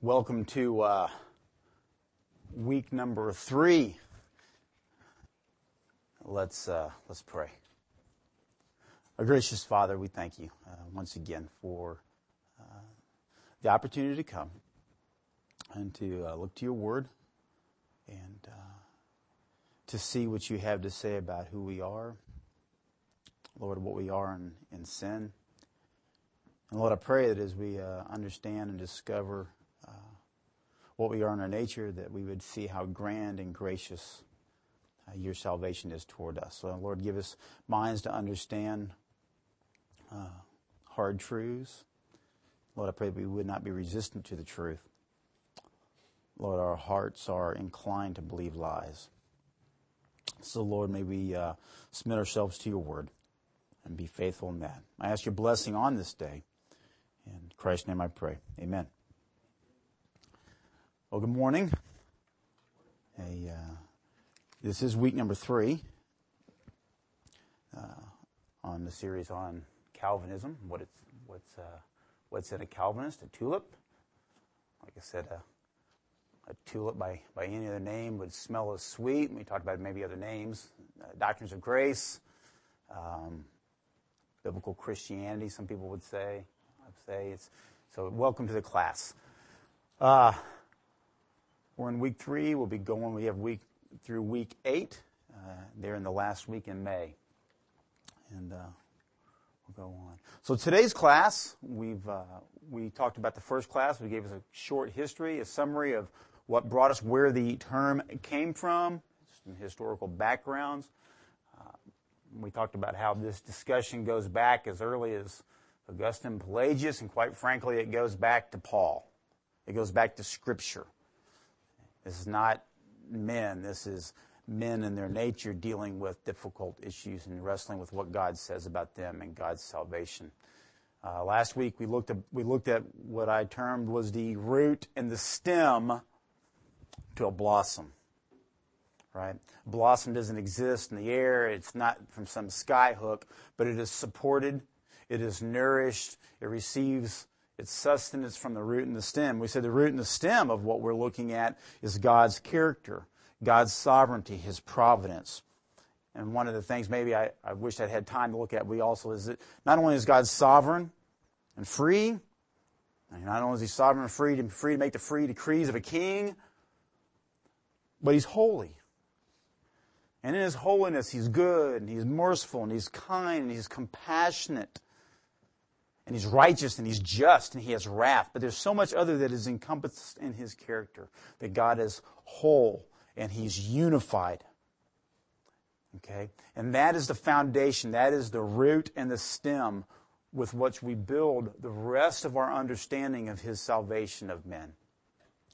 Welcome to week number 3. Let's pray. Our gracious Father, we thank you once again for the opportunity to come and to look to your Word and to see what you have to say about who we are, Lord, what we are in sin. And Lord, I pray that as we understand and discover what we are in our nature, that we would see how grand and gracious your salvation is toward us. So, Lord, give us minds to understand hard truths. Lord, I pray that we would not be resistant to the truth. Lord, our hearts are inclined to believe lies. So, Lord, may we submit ourselves to your word and be faithful in that. I ask your blessing on this day. In Christ's name I pray. Amen. Well, good morning. This is week number 3 on the series on Calvinism, what's in a Calvinist, a tulip. Like I said, a tulip by any other name would smell as sweet. We talked about maybe other names, doctrines of grace, biblical Christianity, some people would say. So welcome to the class. We're in week 3. We'll be going. We have week through week 8. They're in the last week in May, and we'll go on. So today's class, we talked about the first class. We gave us a short history, a summary of what brought us where the term came from, some historical backgrounds. We talked about how this discussion goes back as early as Augustine, Pelagius, and quite frankly, it goes back to Paul. It goes back to Scripture. This is not men. This is men in their nature dealing with difficult issues and wrestling with what God says about them and God's salvation. Last week we looked at what I termed was the root and the stem to a blossom. Right? Blossom doesn't exist in the air. It's not from some sky hook, but it is supported. It is nourished. It receives its sustenance from the root and the stem. We said the root and the stem of what we're looking at is God's character, God's sovereignty, His providence. And one of the things maybe I wish I'd had time to look at is that not only is God sovereign and free, and not only is He sovereign and free to make the free decrees of a king, but He's holy. And in His holiness, He's good, and He's merciful, and He's kind, and He's compassionate. And He's righteous, and He's just, and He has wrath. But there's so much other that is encompassed in His character, that God is whole, and He's unified. Okay? And that is the foundation. That is the root and the stem with which we build the rest of our understanding of His salvation of men.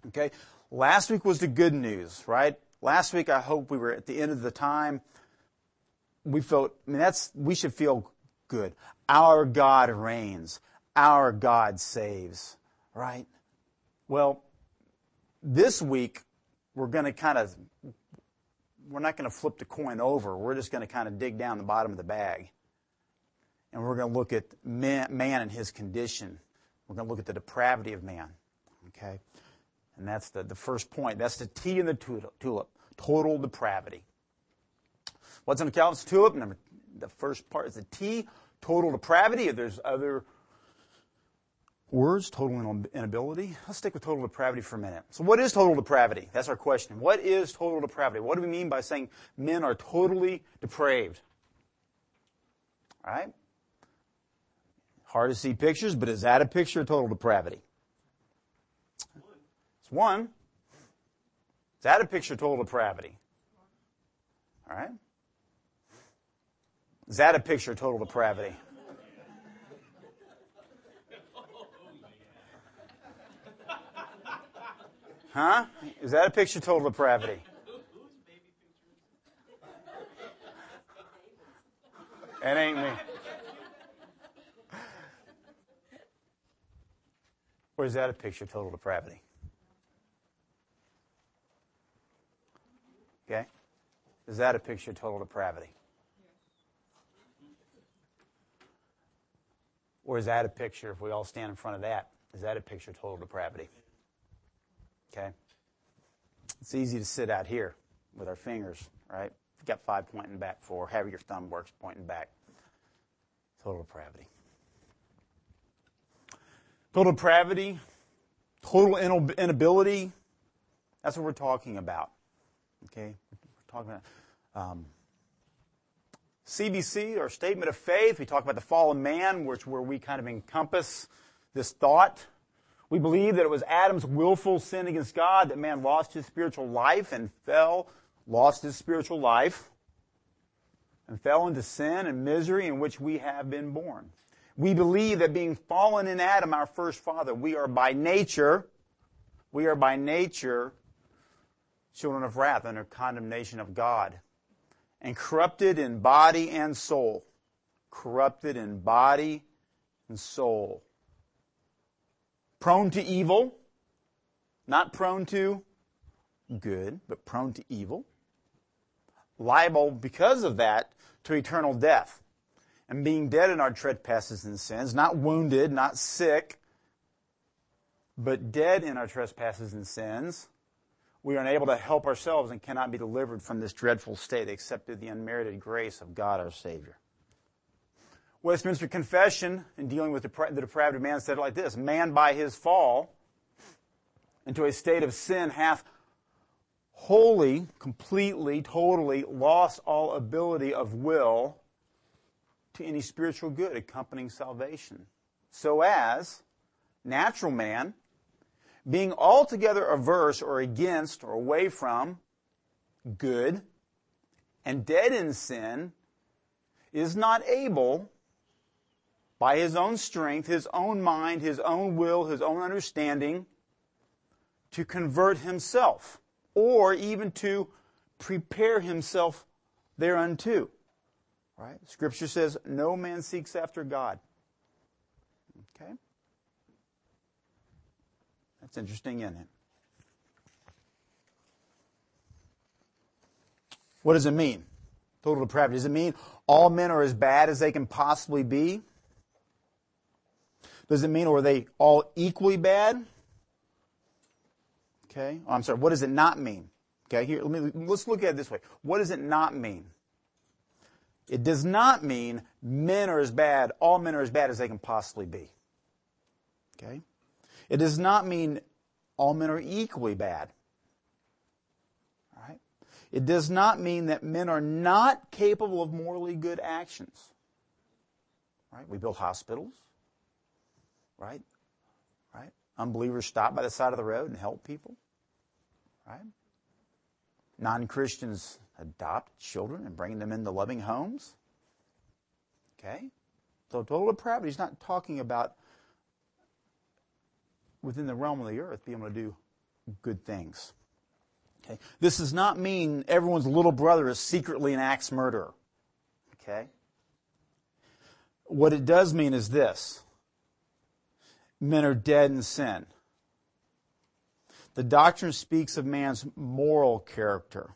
Okay? Last week was the good news, right? Last week, I hope we were at the end of the time. We should feel good. Our God reigns. Our God saves. Right? Well, this week, we're not going to flip the coin over. We're just going to kind of dig down the bottom of the bag. And we're going to look at man and his condition. We're going to look at the depravity of man. Okay? And that's the first point. That's the T in the tulip. Total depravity. What's in the Calvinist tulip? The first part is the T, total depravity. If there's other words, total inability. Let's stick with total depravity for a minute. So what is total depravity? That's our question. What is total depravity? What do we mean by saying men are totally depraved? All right? Hard to see pictures, but is that a picture of total depravity? It's one. Is that a picture of total depravity? All right? Is that a picture of total depravity? Huh? Is that a picture of total depravity? That ain't me. Or is that a picture of total depravity? Okay. Is that a picture of total depravity? Or is that a picture, if we all stand in front of that, is that a picture of total depravity? Okay? It's easy to sit out here with our fingers, right? You've got 5 pointing back, 4. However your thumb works, pointing back. Total depravity. Total depravity, total inability. That's what we're talking about. Okay? We're talking about CBC, or statement of faith. We talk about the fallen man, which where we kind of encompass this thought. We believe that it was Adam's willful sin against God that man lost his spiritual life and fell, lost his spiritual life, and fell into sin and misery in which we have been born. We believe that being fallen in Adam, our first father, we are by nature children of wrath under condemnation of God, and corrupted in body and soul. Corrupted in body and soul. Prone to evil, not prone to good, but prone to evil. Liable, because of that, to eternal death. And being dead in our trespasses and sins, not wounded, not sick, but dead in our trespasses and sins, we are unable to help ourselves and cannot be delivered from this dreadful state except through the unmerited grace of God our Savior. Westminster Confession, in dealing with the depravity of man, said it like this: man by his fall into a state of sin hath wholly, completely, totally lost all ability of will to any spiritual good accompanying salvation. So as natural man, being altogether averse or against or away from good and dead in sin, is not able, by his own strength, his own mind, his own will, his own understanding, to convert himself or even to prepare himself thereunto. Right? Scripture says, no man seeks after God. Okay? That's interesting, isn't it? What does it mean? Total depravity. Does it mean all men are as bad as they can possibly be? Does it mean, or are they all equally bad? Okay. Oh, I'm sorry. What does it not mean? Okay. Here, let's look at it this way. What does it not mean? It does not mean men are as bad. All men are as bad as they can possibly be. Okay. It does not mean all men are equally bad. All right? It does not mean that men are not capable of morally good actions. All right? We build hospitals. Right? Right? Unbelievers stop by the side of the road and help people. Right? Non-Christians adopt children and bring them into loving homes. Okay? So total depravity is not talking about within the realm of the earth, be able to do good things. Okay? This does not mean everyone's little brother is secretly an axe murderer. Okay? What it does mean is this: men are dead in sin. The doctrine speaks of man's moral character.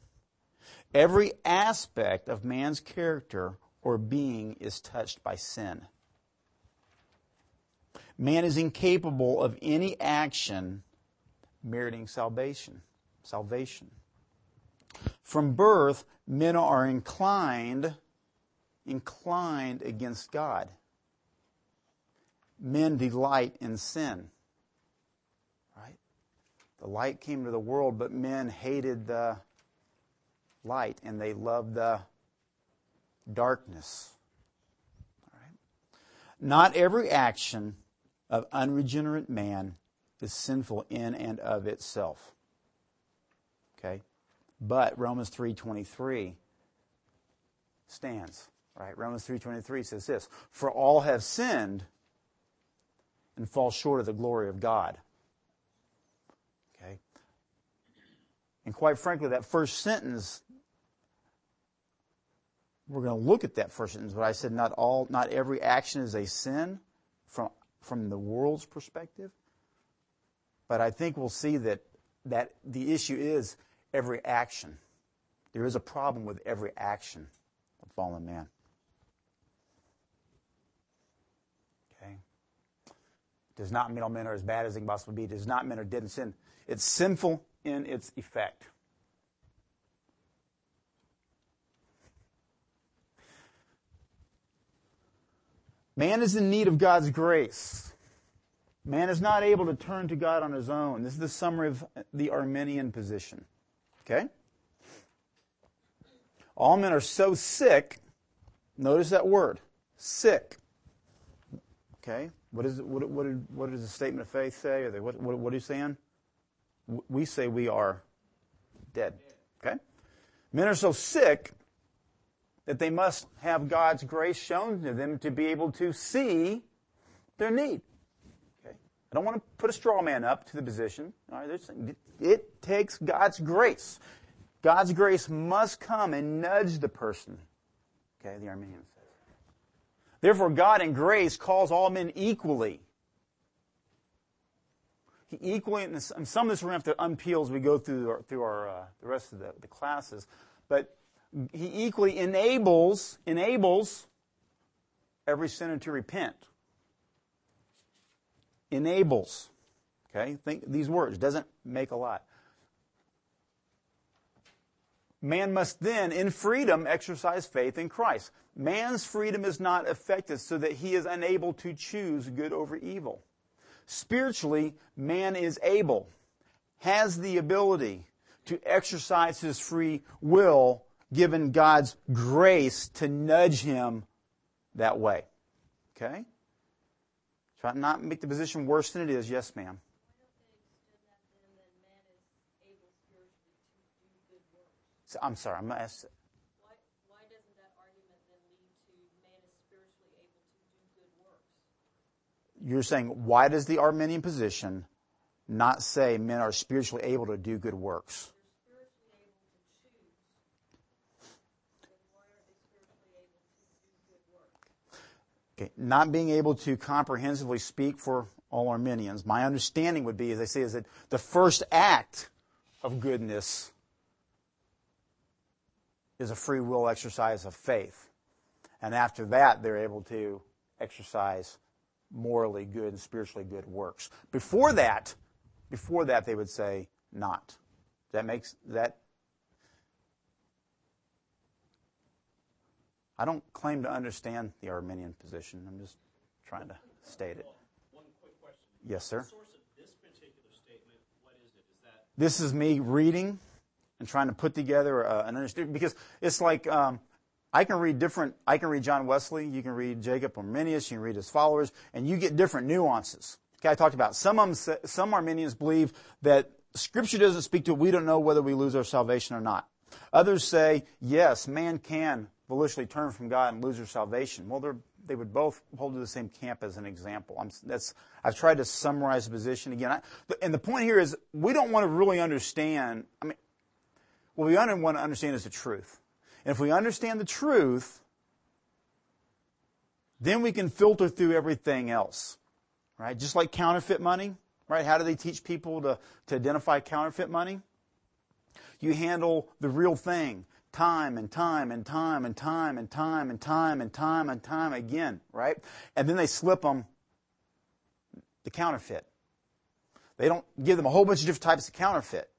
Every aspect of man's character or being is touched by sin. Man is incapable of any action meriting salvation. Salvation. From birth, men are inclined against God. Men delight in sin. Right? The light came to the world, but men hated the light and they loved the darkness. All right? Not every action of unregenerate man is sinful in and of itself. Okay? But Romans 3:23 stands. Right? Romans 3:23 says this: for all have sinned and fall short of the glory of God. Okay? And quite frankly, that first sentence, we're going to look at that first sentence, but I said not every action is a sin from the world's perspective. But I think we'll see that the issue is every action. There is a problem with every action of fallen man. does not mean all men are as bad as they can possibly be. It does not mean men are dead in sin. It's sinful in its effect. Man is in need of God's grace. Man is not able to turn to God on his own. This is the summary of the Arminian position. Okay? All men are so sick. Notice that word, sick. Okay? What does the statement of faith say? Or what are you saying? We say we are dead. Okay? Men are so sick that they must have God's grace shown to them to be able to see their need. Okay? I don't want to put a straw man up to the position. All right, it takes God's grace. God's grace must come and nudge the person. Okay, the Arminian says. Therefore, God in grace calls all men equally. He equally, and some of this we're going to have to unpeel as we go through the rest of the classes, but He equally enables every sinner to repent. Enables. Okay? Think these words. Doesn't make a lot. Man must then, in freedom, exercise faith in Christ. Man's freedom is not affected so that he is unable to choose good over evil. Spiritually, man is able, has the ability to exercise his free will given God's grace to nudge him that way. Okay? Try not to make the position worse than it is. Yes, ma'am. So, I'm sorry, I'm not asking. Why doesn't that argument then lead to man is spiritually able to do good works? You're saying, why does the Arminian position not say men are spiritually able to do good works? Okay. Not being able to comprehensively speak for all Arminians, my understanding would be, as I say, is that the first act of goodness is a free will exercise of faith. And after that, they're able to exercise morally good and spiritually good works. Before that, they would say not. That makes that... I don't claim to understand the Arminian position. I'm just trying to state it. One quick question. Yes, sir? The source of this particular statement, what is it? Is that... This is me reading and trying to put together an understanding. Because it's like I can read John Wesley, you can read Jacob Arminius, you can read his followers, and you get different nuances. Okay, I talked about some Arminians believe that Scripture doesn't speak to it. We don't know whether we lose our salvation or not. Others say, yes, man can volitionally turn from God and lose their salvation. Well, they would both hold to the same camp as an example. I've tried to summarize the position again. And the point here is we don't want to really understand. I mean, what we want to understand is the truth. And if we understand the truth, then we can filter through everything else, right? Just like counterfeit money, right? How do they teach people to identify counterfeit money? You handle the real thing. Time and time again, right? And then they slip them the counterfeit. They don't give them a whole bunch of different types of counterfeit.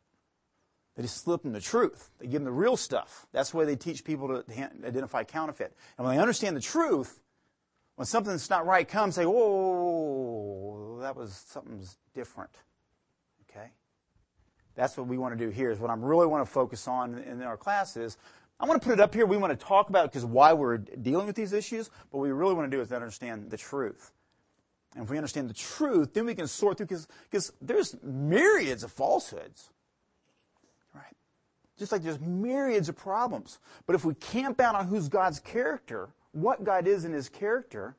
They just slip them the truth. They give them the real stuff. That's the way they teach people to identify counterfeit. And when they understand the truth, when something that's not right comes, they say, "Whoa, something's different." Okay? That's what we want to do here, is what I really want to focus on in our class is, I want to put it up here. We want to talk about it because why we're dealing with these issues, but what we really want to do is understand the truth. And if we understand the truth, then we can sort through, because there's myriads of falsehoods, right? Just like there's myriads of problems. But if we camp out on who's God's character, what God is in His character,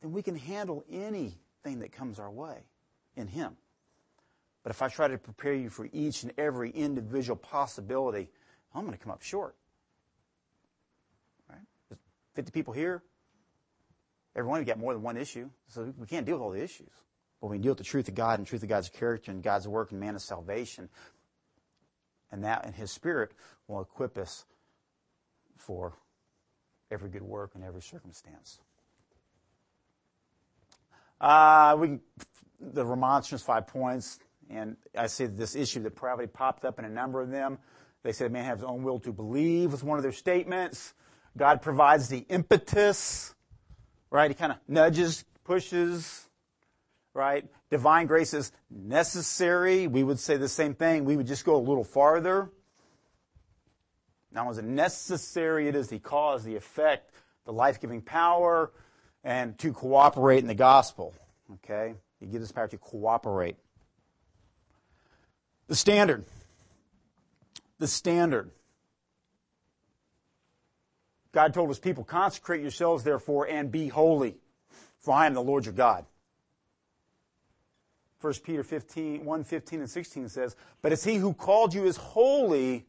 then we can handle anything that comes our way in Him. But if I try to prepare you for each and every individual possibility, I'm going to come up short. Right? There's 50 people here. Everyone has got more than one issue, so we can't deal with all the issues. But we can deal with the truth of God and truth of God's character and God's work and man of salvation. And that and His Spirit will equip us for every good work and every circumstance. The Remonstrance, 5 points, and I see this issue of depravity popped up in a number of them. They said man has his own will to believe was one of their statements. God provides the impetus, right? He kind of nudges, pushes, right? Divine grace is necessary. We would say the same thing. We would just go a little farther. Not only is it necessary, it is the cause, the effect, the life-giving power, and to cooperate in the gospel, okay? He gives us power to cooperate. The standard. The standard. God told his people, consecrate yourselves, therefore, and be holy, for I am the Lord your God. 1 Peter 1:15 and 16 says, but as he who called you is holy,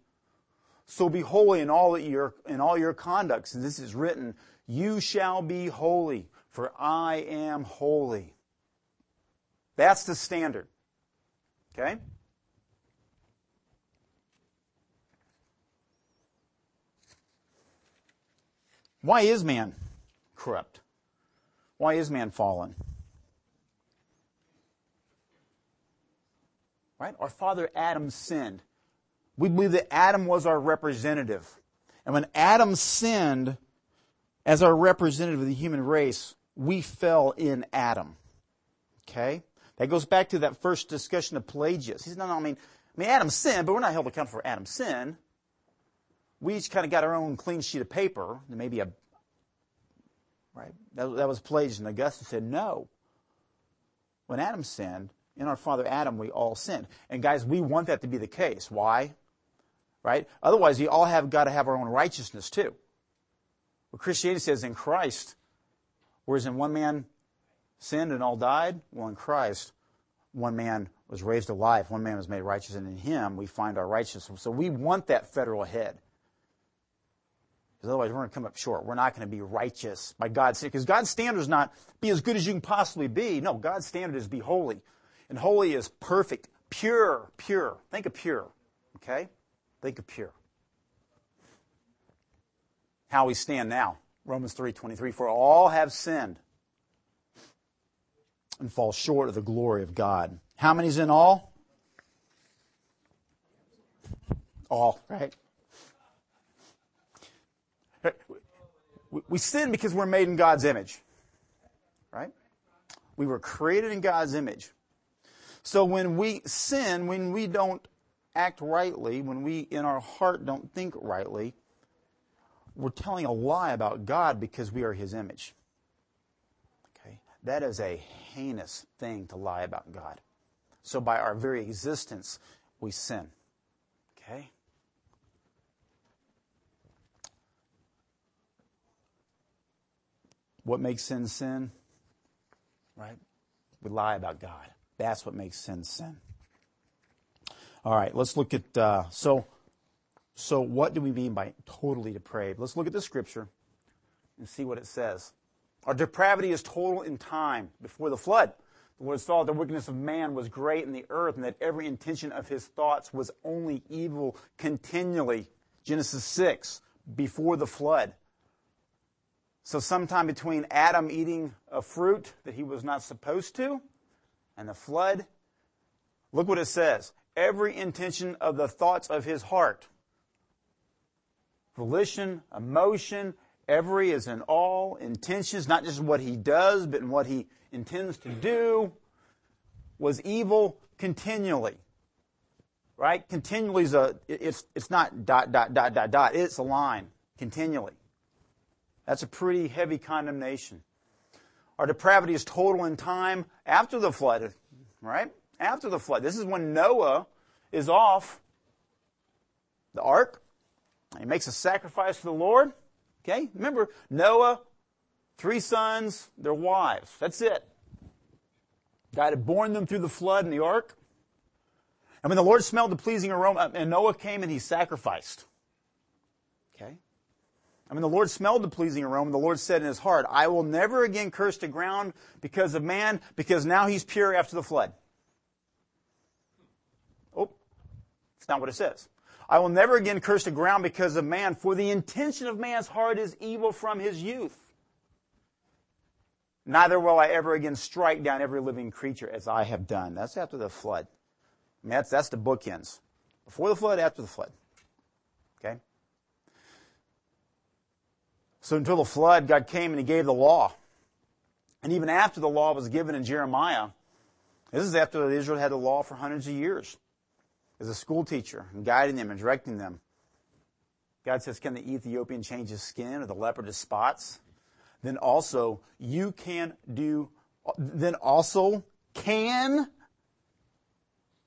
so be holy in all your conducts. And this is written, you shall be holy, for I am holy. That's the standard. Okay? Why is man corrupt? Why is man fallen? Right? Our father Adam sinned. We believe that Adam was our representative. And when Adam sinned as our representative of the human race, we fell in Adam. Okay? That goes back to that first discussion of Pelagius. He said, no, Adam sinned, but we're not held accountable for Adam's sin. We each kind of got our own clean sheet of paper. There may be a, right? That was Pelagius. And Augustine said, no. When Adam sinned, in our father Adam, we all sinned. And guys, we want that to be the case. Why? Right? Otherwise, we all have got to have our own righteousness too. What Christianity says in Christ, whereas in one man sinned and all died, well, in Christ, one man was raised to life, one man was made righteous, and in him we find our righteousness. So we want that federal head. Because otherwise we're going to come up short. We're not going to be righteous by God's standard. Because God's standard is not be as good as you can possibly be. No, God's standard is be holy. And holy is perfect, pure. Think of pure, okay? Think of pure. How we stand now. Romans 3:23, for all have sinned and fall short of the glory of God. How many's in all? All, right? We sin because we're made in God's image, right? We were created in God's image. So when we sin, when we don't act rightly, when we in our heart don't think rightly, we're telling a lie about God because we are His image. Okay? That is a heinous thing to lie about God. So by our very existence, we sin. Okay? What makes sin sin? Right? We lie about God. That's what makes sin sin. All right, let's look at, so what do we mean by totally depraved? Let's look at the scripture and see what it says. Our depravity is total in time. Before the flood, the Lord saw that the wickedness of man was great in the earth and that every intention of his thoughts was only evil continually. Genesis 6, before the flood. So sometime between Adam eating a fruit that he was not supposed to, and the flood, look what it says. Every intention of the thoughts of his heart. Volition, emotion, every is in all. Intentions, not just what he does, but in what he intends to do, was evil continually. Right? Continually is it's not ... It's a line. Continually. That's a pretty heavy condemnation. Our depravity is total in time after the flood, right? After the flood. This is when Noah is off the ark. He makes a sacrifice to the Lord. Okay? Remember, Noah, 3 sons, their wives. That's it. God had borne them through the flood in the ark. And when the Lord smelled the pleasing aroma, and Noah came and he sacrificed. Okay? And when the Lord smelled the pleasing aroma, the Lord said in his heart, I will never again curse the ground because of man, because now he's pure after the flood. Oh, that's not what it says. I will never again curse the ground because of man, for the intention of man's heart is evil from his youth. Neither will I ever again strike down every living creature as I have done. That's after the flood. I mean, that's the bookends. Before the flood, after the flood. Okay? So until the flood, God came and He gave the law. And even after the law was given in Jeremiah, this is after Israel had the law for hundreds of years, as a school teacher and guiding them and directing them. God says, can the Ethiopian change his skin or the leopard his spots? Then also you can do, then also can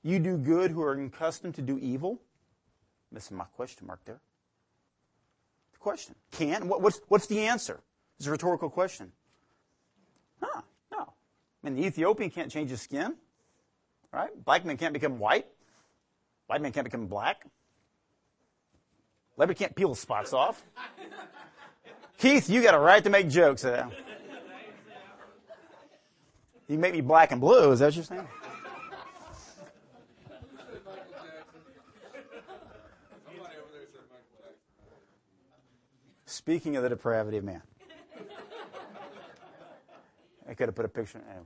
you do good who are accustomed to do evil? Missing my question mark there. The question. Can? What's the answer? It's a rhetorical question. No. I mean, the Ethiopian can't change his skin, right? Black men can't become white. White men can't become black. Leopard can't peel spots off. Keith, you got a right to make jokes. You can make me black and blue, is that what you're saying? Speaking of the depravity of man. I could have put a picture, anyway.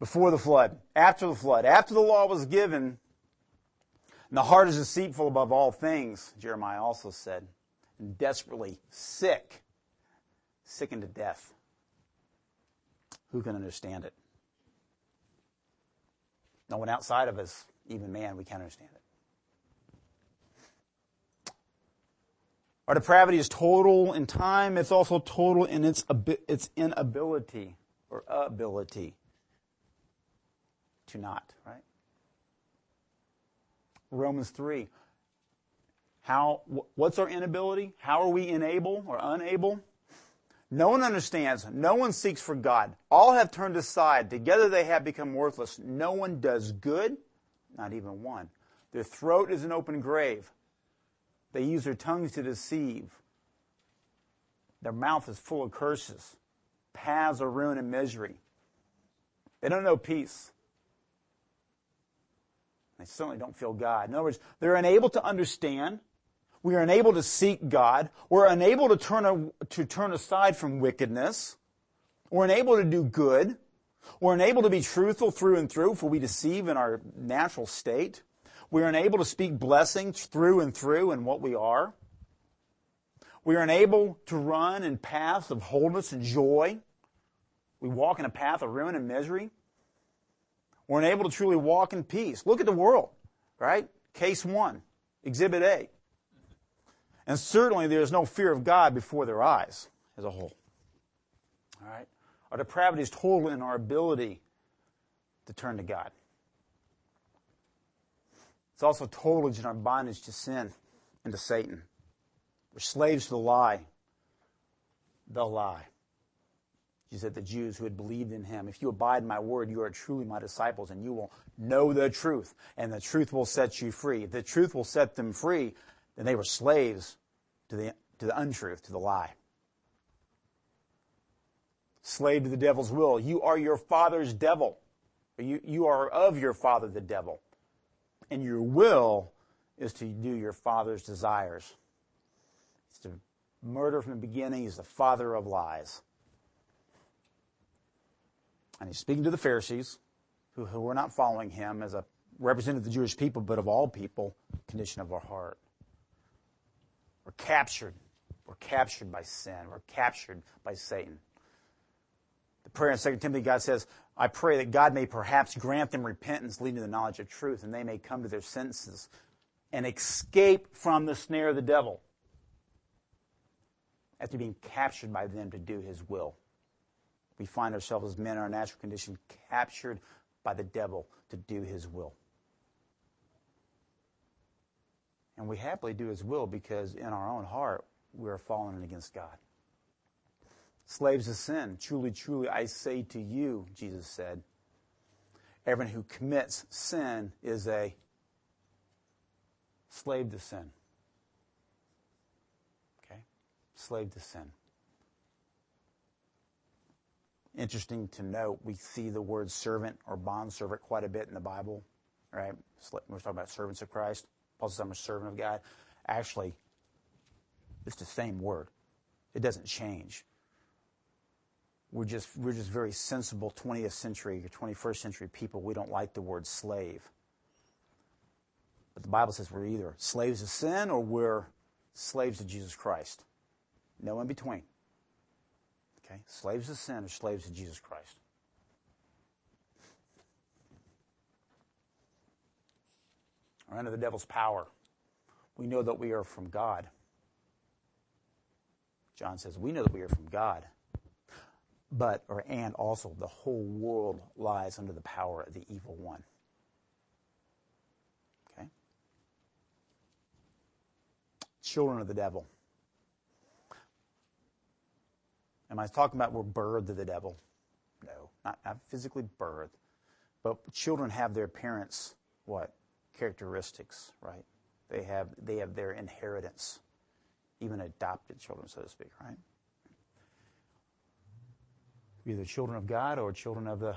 Before the flood, after the flood, after the law was given, and the heart is deceitful above all things, Jeremiah also said, and desperately sick, sickened to death. Who can understand it? No one outside of us, even man, we can't understand it. Our depravity is total in time. It's also total in its inability or ability to not, right? Romans 3. What's our inability? How are we unable or unable? No one understands. No one seeks for God. All have turned aside. Together they have become worthless. No one does good, not even one. Their throat is an open grave. They use their tongues to deceive. Their mouth is full of curses. Paths are ruin and misery. They don't know peace. They certainly don't feel God. In other words, they're unable to understand. We are unable to seek God. We're unable to turn aside from wickedness. We're unable to do good. We're unable to be truthful through and through, for we deceive in our natural state. We're unable to speak blessings through and through in what we are. We are unable to run in paths of wholeness and joy. We walk in a path of ruin and misery. We're unable to truly walk in peace. Look at the world, right? Case 1, Exhibit A. And certainly there is no fear of God before their eyes as a whole. All right? Our depravity is total in our ability to turn to God. It's also total in our bondage to sin and to Satan. We're slaves to the lie. The lie. He said, the Jews who had believed in him, if you abide in my word, you are truly my disciples, and you will know the truth, and the truth will set you free. If the truth will set them free, then they were slaves to the untruth, to the lie. Slave to the devil's will. You are your father's devil. You are of your father, the devil. And your will is to do your father's desires. It's to murder from the beginning. He's the father of lies. And he's speaking to the Pharisees, who were not following him as a representative of the Jewish people, but of all people, condition of our heart. We're captured. We're captured by sin. We're captured by Satan. The prayer in 2 Timothy, God says, I pray that God may perhaps grant them repentance leading to the knowledge of truth, and they may come to their senses and escape from the snare of the devil after being captured by them to do his will. We find ourselves as men in our natural condition captured by the devil to do his will. And we happily do his will because in our own heart we are fallen against God. Slaves of sin. Truly, truly, I say to you, Jesus said, everyone who commits sin is a slave to sin. Okay? Slave to sin. Interesting to note, we see the word servant or bondservant quite a bit in the Bible, right? We're talking about servants of Christ. Paul says, I'm a servant of God. Actually, it's the same word. It doesn't change. We're just very sensible 20th century or 21st century people. We don't like the word slave. But the Bible says we're either slaves of sin or we're slaves of Jesus Christ. No in between. Okay? Slaves of sin or slaves of Jesus Christ. We're under the devil's power. We know that we are from God. John says, we know that we are from God. But, or and also, the whole world lies under the power of the evil one. Okay? Children of the devil. Am I talking about we're birthed of the devil? No, not physically birthed. But children have their parents' what? Characteristics, right? They have their inheritance. Even adopted children, so to speak, right? Either children of God or children of the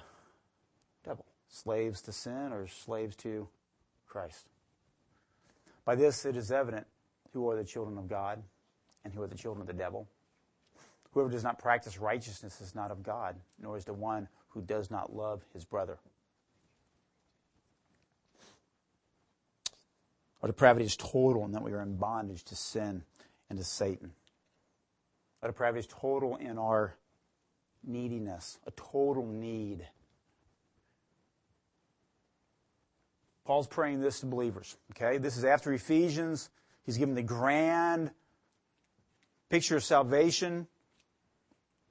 devil. Slaves to sin or slaves to Christ. By this it is evident who are the children of God and who are the children of the devil. Whoever does not practice righteousness is not of God, nor is the one who does not love his brother. Our depravity is total in that we are in bondage to sin and to Satan. Our depravity is total in our neediness, a total need. Paul's praying this to believers, okay? This is after Ephesians. He's given the grand picture of salvation.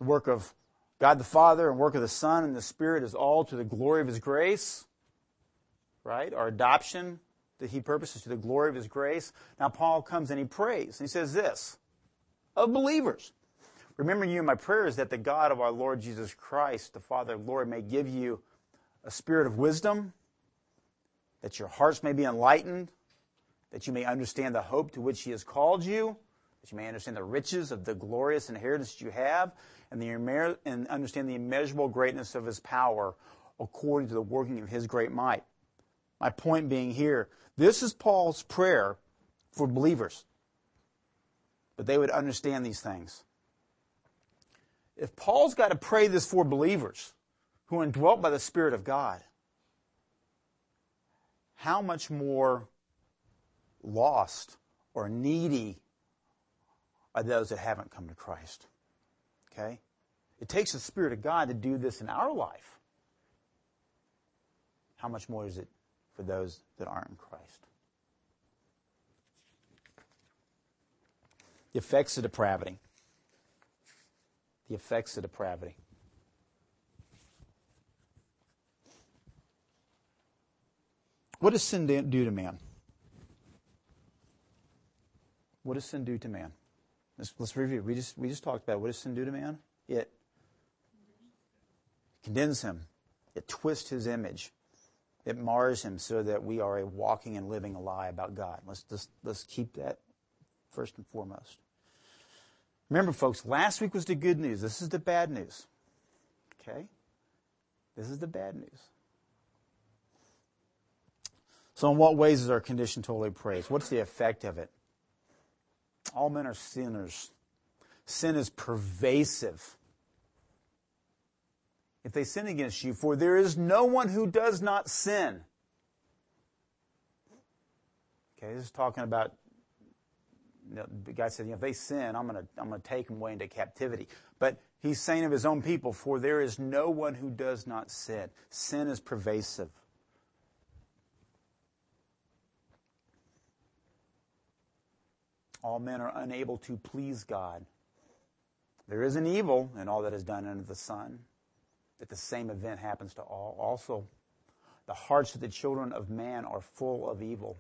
The work of God the Father and work of the Son and the Spirit is all to the glory of His grace, right? Our adoption that He purposes to the glory of His grace. Now Paul comes and he prays, and he says this, of believers. Remembering you in my prayers that the God of our Lord Jesus Christ, the Father of glory, may give you a spirit of wisdom, that your hearts may be enlightened, that you may understand the hope to which He has called you, that you may understand the riches of the glorious inheritance that you have, and understand the immeasurable greatness of His power according to the working of His great might. My point being here, this is Paul's prayer for believers, that they would understand these things. If Paul's got to pray this for believers who are indwelt by the Spirit of God, how much more lost or needy are those that haven't come to Christ? Okay? It takes the Spirit of God to do this in our life. How much more is it for those that aren't in Christ? The effects of depravity. The effects of depravity. What does sin do to man? What does sin do to man? Let's review. We just talked about it. What does sin do to man? It condemns him. It twists his image. It mars him so that we are a walking and living lie about God. Let's keep that first and foremost. Remember, folks, last week was the good news. This is the bad news. Okay? This is the bad news. So in what ways is our condition totally depraved? What's the effect of it? All men are sinners. Sin is pervasive. If they sin against you, for there is no one who does not sin. Okay, this is talking about, the guy said, if they sin, I'm going to take them away into captivity. But he's saying of his own people, for there is no one who does not sin. Sin is pervasive. All men are unable to please God. There is an evil in all that is done under the sun, that the same event happens to all. Also, the hearts of the children of man are full of evil.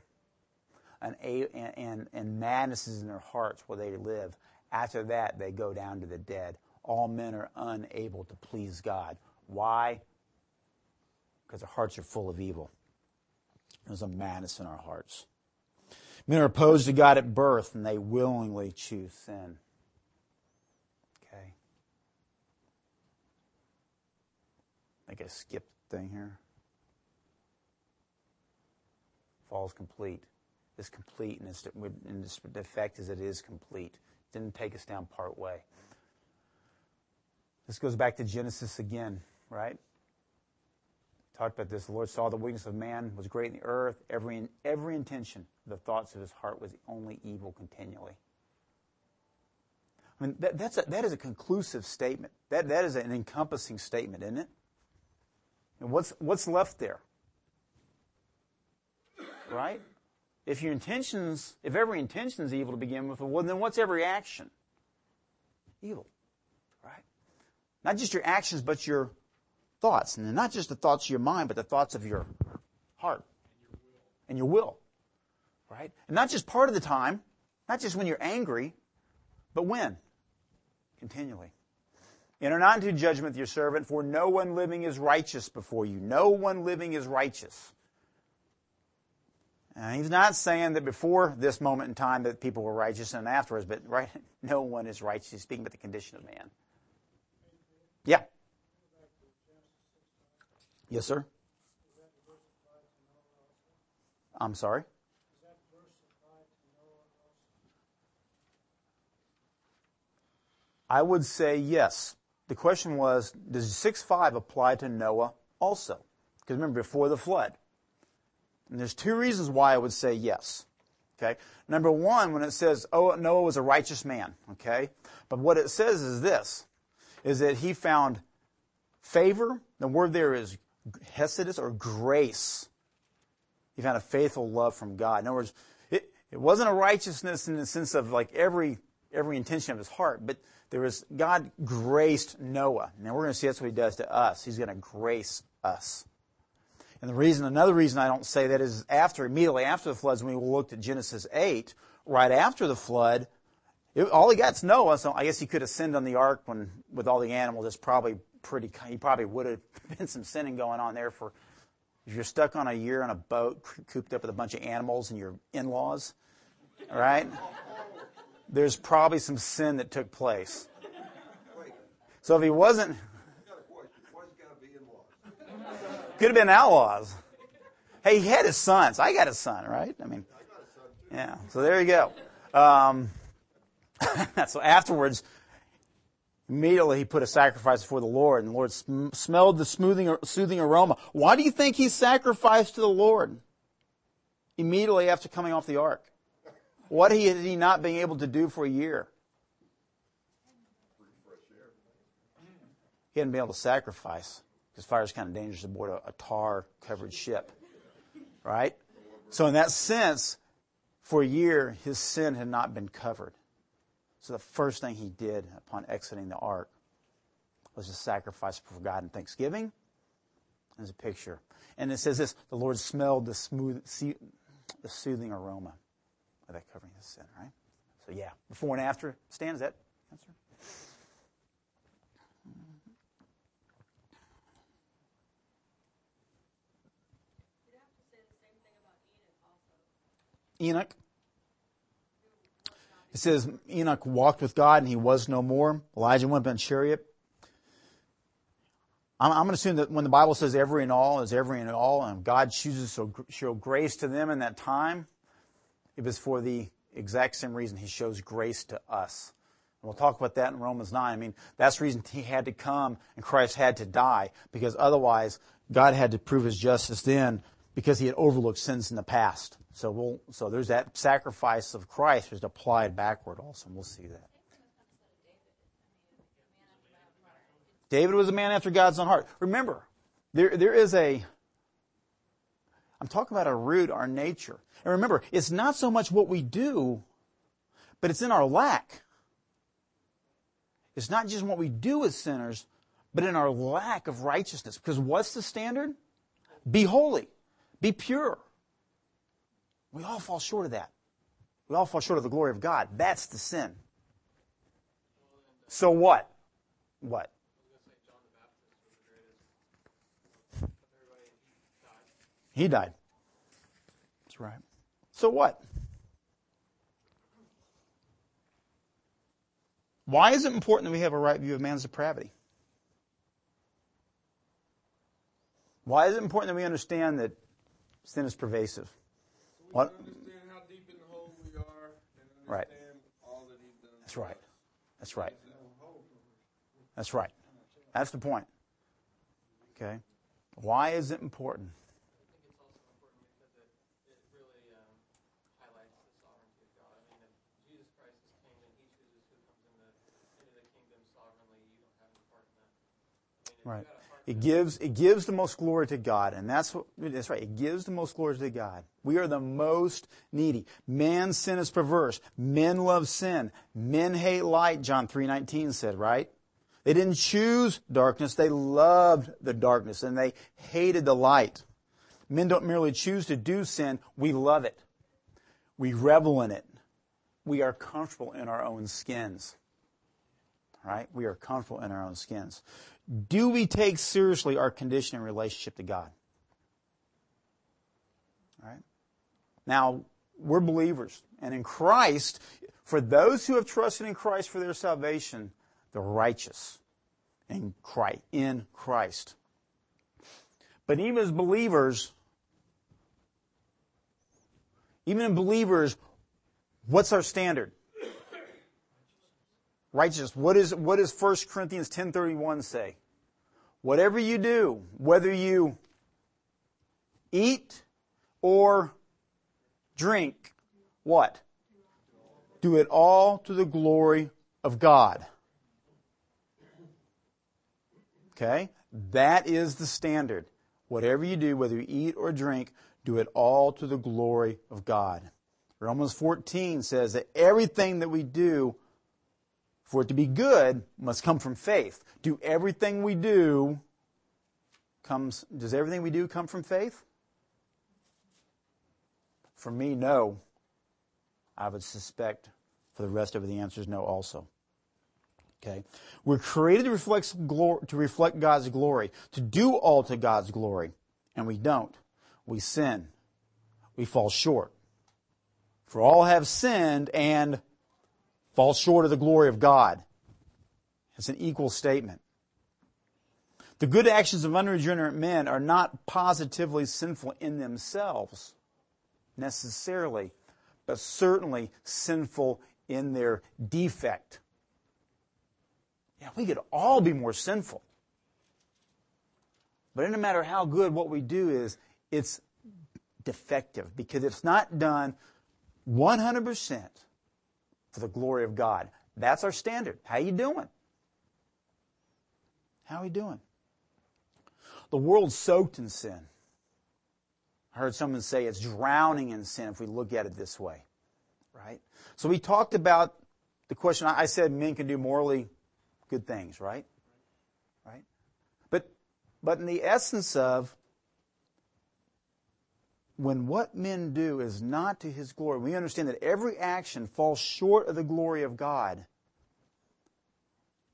And madness is in their hearts where they live. After that, they go down to the dead. All men are unable to please God. Why? Because their hearts are full of evil. There's a madness in our hearts. Men are opposed to God at birth, and they willingly choose sin. Okay. I think I skipped the thing here. Fall's complete. It's complete, and the effect is it is complete. It didn't take us down part way. This goes back to Genesis again, right? Talked about this. The Lord saw the weakness of man was great in the earth. Every intention, the thoughts of his heart was only evil continually. I mean, that is a conclusive statement. That is an encompassing statement, isn't it? And what's left there? Right? If every intention is evil to begin with, well, then what's every action? Evil. Right? Not just your actions, but your thoughts, and not just the thoughts of your mind, but the thoughts of your heart and your will, right? And not just part of the time, not just when you're angry, but when? Continually. Enter not into judgment with your servant, for no one living is righteous before you. No one living is righteous. And he's not saying that before this moment in time that people were righteous and afterwards, but right, no one is righteous. He's speaking about the condition of man. Yeah. Yes, sir? I'm sorry? I would say yes. The question was, does 6:5 apply to Noah also? Because remember, before the flood. And there's two reasons why I would say yes. Okay? Number one, when it says, oh, Noah was a righteous man. Okay? But what it says is this, is that he found favor. The word there is Hesedus or grace. He found a faithful love from God. In other words, it wasn't a righteousness in the sense of like every intention of his heart, but there was God graced Noah. Now we're going to see that's what he does to us. He's going to grace us. And another reason I don't say that is immediately after the floods, when we looked at Genesis 8, right after the flood, all he got's Noah, so I guess he could have sinned on the ark with all the animals. That's probably he probably would have been some sinning going on there for, if you're stuck on a year on a boat, cooped up with a bunch of animals and your in-laws, right? There's probably some sin that took place. So if he wasn't, could have been outlaws. Hey, he had his sons. I got a son, right? I mean, yeah, so there you go. So afterwards, immediately he put a sacrifice before the Lord, and the Lord smelled the soothing aroma. Why do you think he sacrificed to the Lord immediately after coming off the ark? What had he not been able to do for a year? He hadn't been able to sacrifice, because fire is kind of dangerous aboard a tar-covered ship, right? So in that sense, for a year, his sin had not been covered. So the first thing he did upon exiting the ark was to sacrifice for God in thanksgiving. There's a picture. And it says this, the Lord smelled the soothing aroma of that covering of sin, right? So yeah, before and after. Stan, is that the answer? You'd have to say the same thing about Enoch also. Enoch? It says, Enoch walked with God and he was no more. Elijah went up in a chariot. I'm going to assume that when the Bible says every and all is every and all, and God chooses to show grace to them in that time, it was for the exact same reason he shows grace to us. And we'll talk about that in Romans 9. I mean, that's the reason he had to come and Christ had to die, because otherwise God had to prove his justice then, because he had overlooked sins in the past. So there's that sacrifice of Christ was applied backward also, and we'll see that. David was a man after God's own heart. Remember, I'm talking about a root, our nature. And remember, it's not so much what we do, but it's in our lack. It's not just what we do as sinners, but in our lack of righteousness. Because what's the standard? Be holy. Be pure. We all fall short of that. We all fall short of the glory of God. That's the sin. So what? What? He died. That's right. So what? Why is it important that we have a right view of man's depravity? Why is it important that we understand that sin is pervasive? What? Understand how deep in the hole we are and understand right. All that he's done. That's right. That's right. That's right. That's the point. Okay? Why is it important? Right. It gives the most glory to God, and that's right. It gives the most glory to God. We are the most needy. Man's sin is perverse. Men love sin. Men hate light, John 3:19 said, right? They didn't choose darkness. They loved the darkness, and they hated the light. Men don't merely choose to do sin. We love it. We revel in it. We are comfortable in our own skins. Right? We are comfortable in our own skins. Do we take seriously our condition in relationship to God? All right. Now, we're believers. And in Christ, for those who have trusted in Christ for their salvation, the righteous in Christ. But even as believers, what's our standard? Righteousness. What does 1 Corinthians 10:31 say? Whatever you do, whether you eat or drink, what? Do it all to the glory of God. Okay? That is the standard. Whatever you do, whether you eat or drink, do it all to the glory of God. Romans 14 says that everything that we do, for it to be good, must come from faith. Does everything we do come from faith? For me, no. I would suspect for the rest of it, the answer is no also. Okay? We're created to reflect God's glory, to do all to God's glory, and we don't. We sin. We fall short. For all have sinned and fall short of the glory of God. It's an equal statement. The good actions of unregenerate men are not positively sinful in themselves, necessarily, but certainly sinful in their defect. Yeah, we could all be more sinful. But no matter how good what we do is, it's defective because it's not done 100% for the glory of God. That's our standard. How you doing? How you doing? The world's soaked in sin. I heard someone say it's drowning in sin if we look at it this way. Right? So we talked about the question. I said men can do morally good things, right? Right? But in the essence of when what men do is not to His glory, we understand that every action falls short of the glory of God.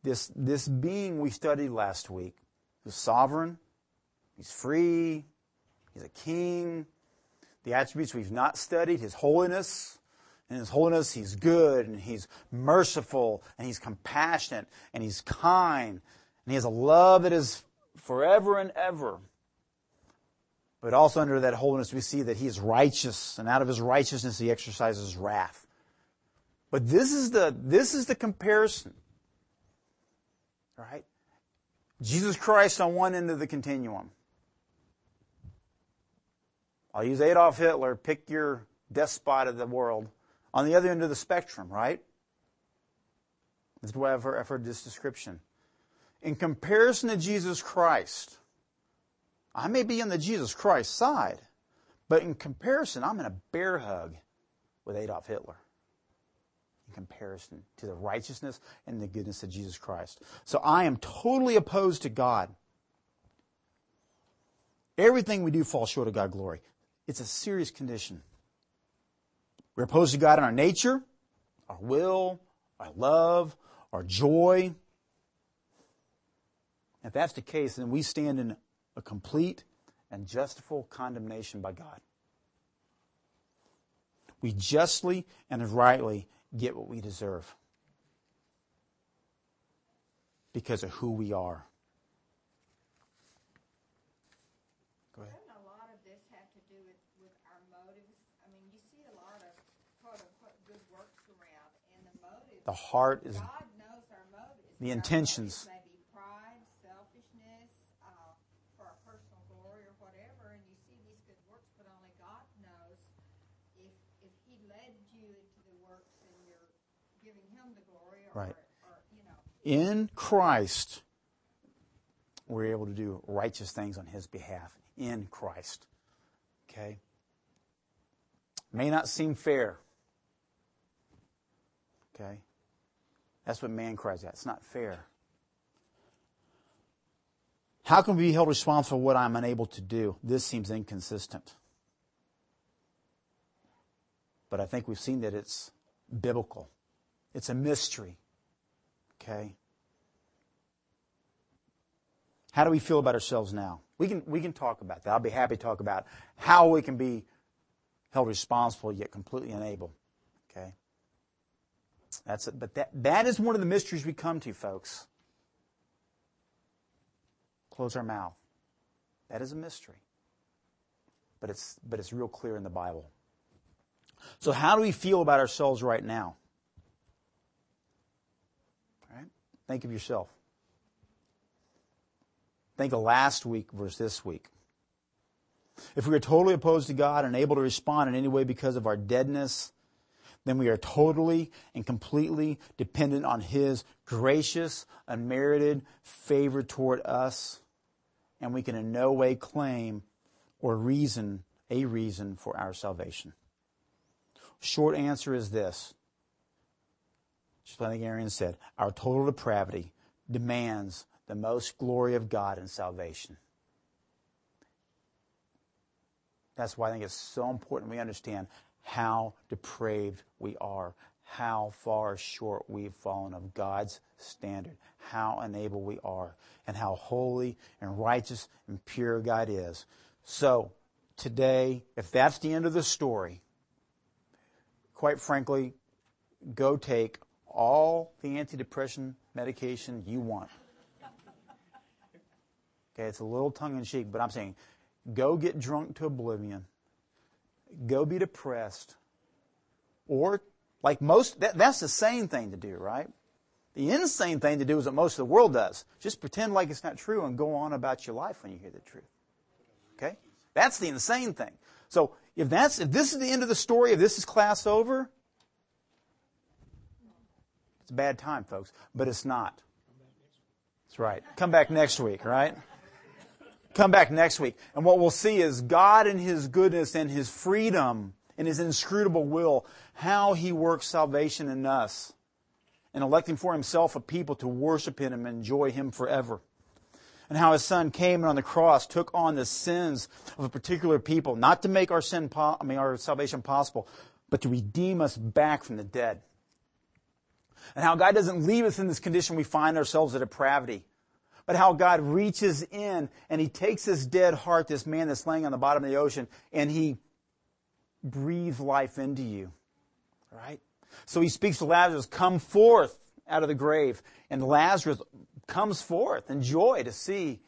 This being we studied last week, who's sovereign, He's free, He's a king, the attributes we've not studied, His holiness. In His holiness, He's good, and He's merciful, and He's compassionate, and He's kind, and He has a love that is forever and ever. But also under that holiness, we see that He is righteous, and out of His righteousness, He exercises wrath. But this is the comparison, right? Jesus Christ on one end of the continuum. I'll use Adolf Hitler, pick your despot of the world, on the other end of the spectrum, right? That's why I've heard this description. In comparison to Jesus Christ, I may be on the Jesus Christ side, but in comparison, I'm in a bear hug with Adolf Hitler in comparison to the righteousness and the goodness of Jesus Christ. So I am totally opposed to God. Everything we do falls short of God's glory. It's a serious condition. We're opposed to God in our nature, our will, our love, our joy. If that's the case, then we stand in a complete and justifiable condemnation by God. We justly and rightly get what we deserve because of who we are. Go ahead. Doesn't a lot of this have to do with our motives? I mean, you see a lot of quote-unquote good works around, and the motives. The heart is. God knows our motives. The intentions. Our motives may be pride, self, led you into the works and you're giving him the glory, or, right. In Christ, we're able to do righteous things on his behalf. In Christ. Okay? May not seem fair. Okay? That's what man cries at. It's not fair. How can we be held responsible for what I'm unable to do? This seems inconsistent. But I think we've seen that it's biblical. It's a mystery. Okay? How do we feel about ourselves now? We can talk about that. I'll be happy to talk about how we can be held responsible yet completely unable. Okay? That's it. But that is one of the mysteries we come to, folks. Close our mouth. That is a mystery. But it's real clear in the Bible. So how do we feel about ourselves right now? All right? Think of yourself. Think of last week versus this week. If we are totally opposed to God and unable to respond in any way because of our deadness, then we are totally and completely dependent on his gracious, unmerited favor toward us, and we can in no way claim or reason for our salvation. Short answer is this, just like Arian said, our total depravity demands the most glory of God in salvation. That's why I think it's so important we understand how depraved we are, how far short we've fallen of God's standard, how unable we are, and how holy and righteous and pure God is. So today, if that's the end of the story, quite frankly, go take all the antidepressant medication you want. Okay, it's a little tongue-in-cheek, but I'm saying go get drunk to oblivion. Go be depressed. Or, like most, that's the sane thing to do, right? The insane thing to do is what most of the world does. Just pretend like it's not true and go on about your life when you hear the truth. Okay? That's the insane thing. So, if this is the end of the story, if this is class over, it's a bad time, folks. But it's not. That's right. Come back next week, right? Come back next week. And what we'll see is God in his goodness and his freedom and his inscrutable will, how he works salvation in us and electing for himself a people to worship him and enjoy him forever. And how his son came and on the cross took on the sins of a particular people, not to make our salvation possible, but to redeem us back from the dead. And how God doesn't leave us in this condition we find ourselves in depravity, but how God reaches in and he takes this dead heart, this man that's laying on the bottom of the ocean, and he breathes life into you. Right? So he speaks to Lazarus, come forth out of the grave. And Lazarus comes forth in joy to see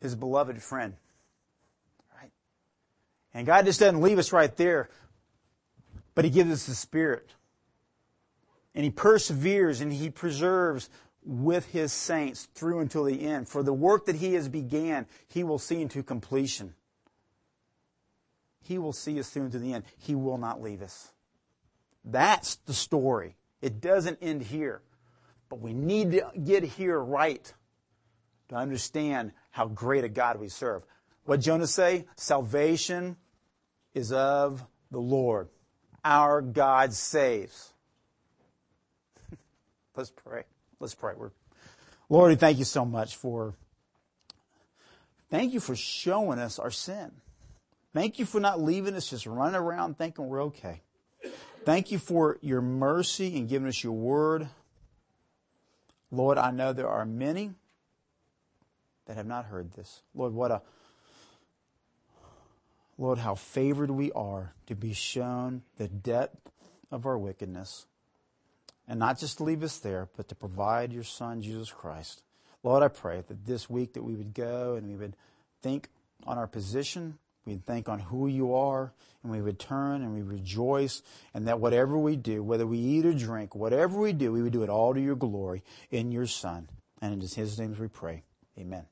his beloved friend. Right? And God just doesn't leave us right there, but he gives us the Spirit. And he perseveres and he preserves with his saints through until the end. For the work that he has began, he will see into completion. He will see us through until the end. He will not leave us. That's the story. It doesn't end here. But we need to get here right to understand how great a God we serve. What Jonah say? Salvation is of the Lord. Our God saves. Let's pray. Let's pray. Lord, we thank you so much for showing us our sin. Thank you for not leaving us just running around thinking we're okay. Thank you for your mercy and giving us your word. Lord, I know there are many that have not heard this. Lord, how favored we are to be shown the depth of our wickedness. And not just to leave us there, but to provide your Son, Jesus Christ. Lord, I pray that this week that we would go and we would think on our position, we'd think on who you are, and we would turn and we rejoice, and that whatever we do, whether we eat or drink, whatever we do, we would do it all to your glory in your Son. And it is his name we pray. Amen.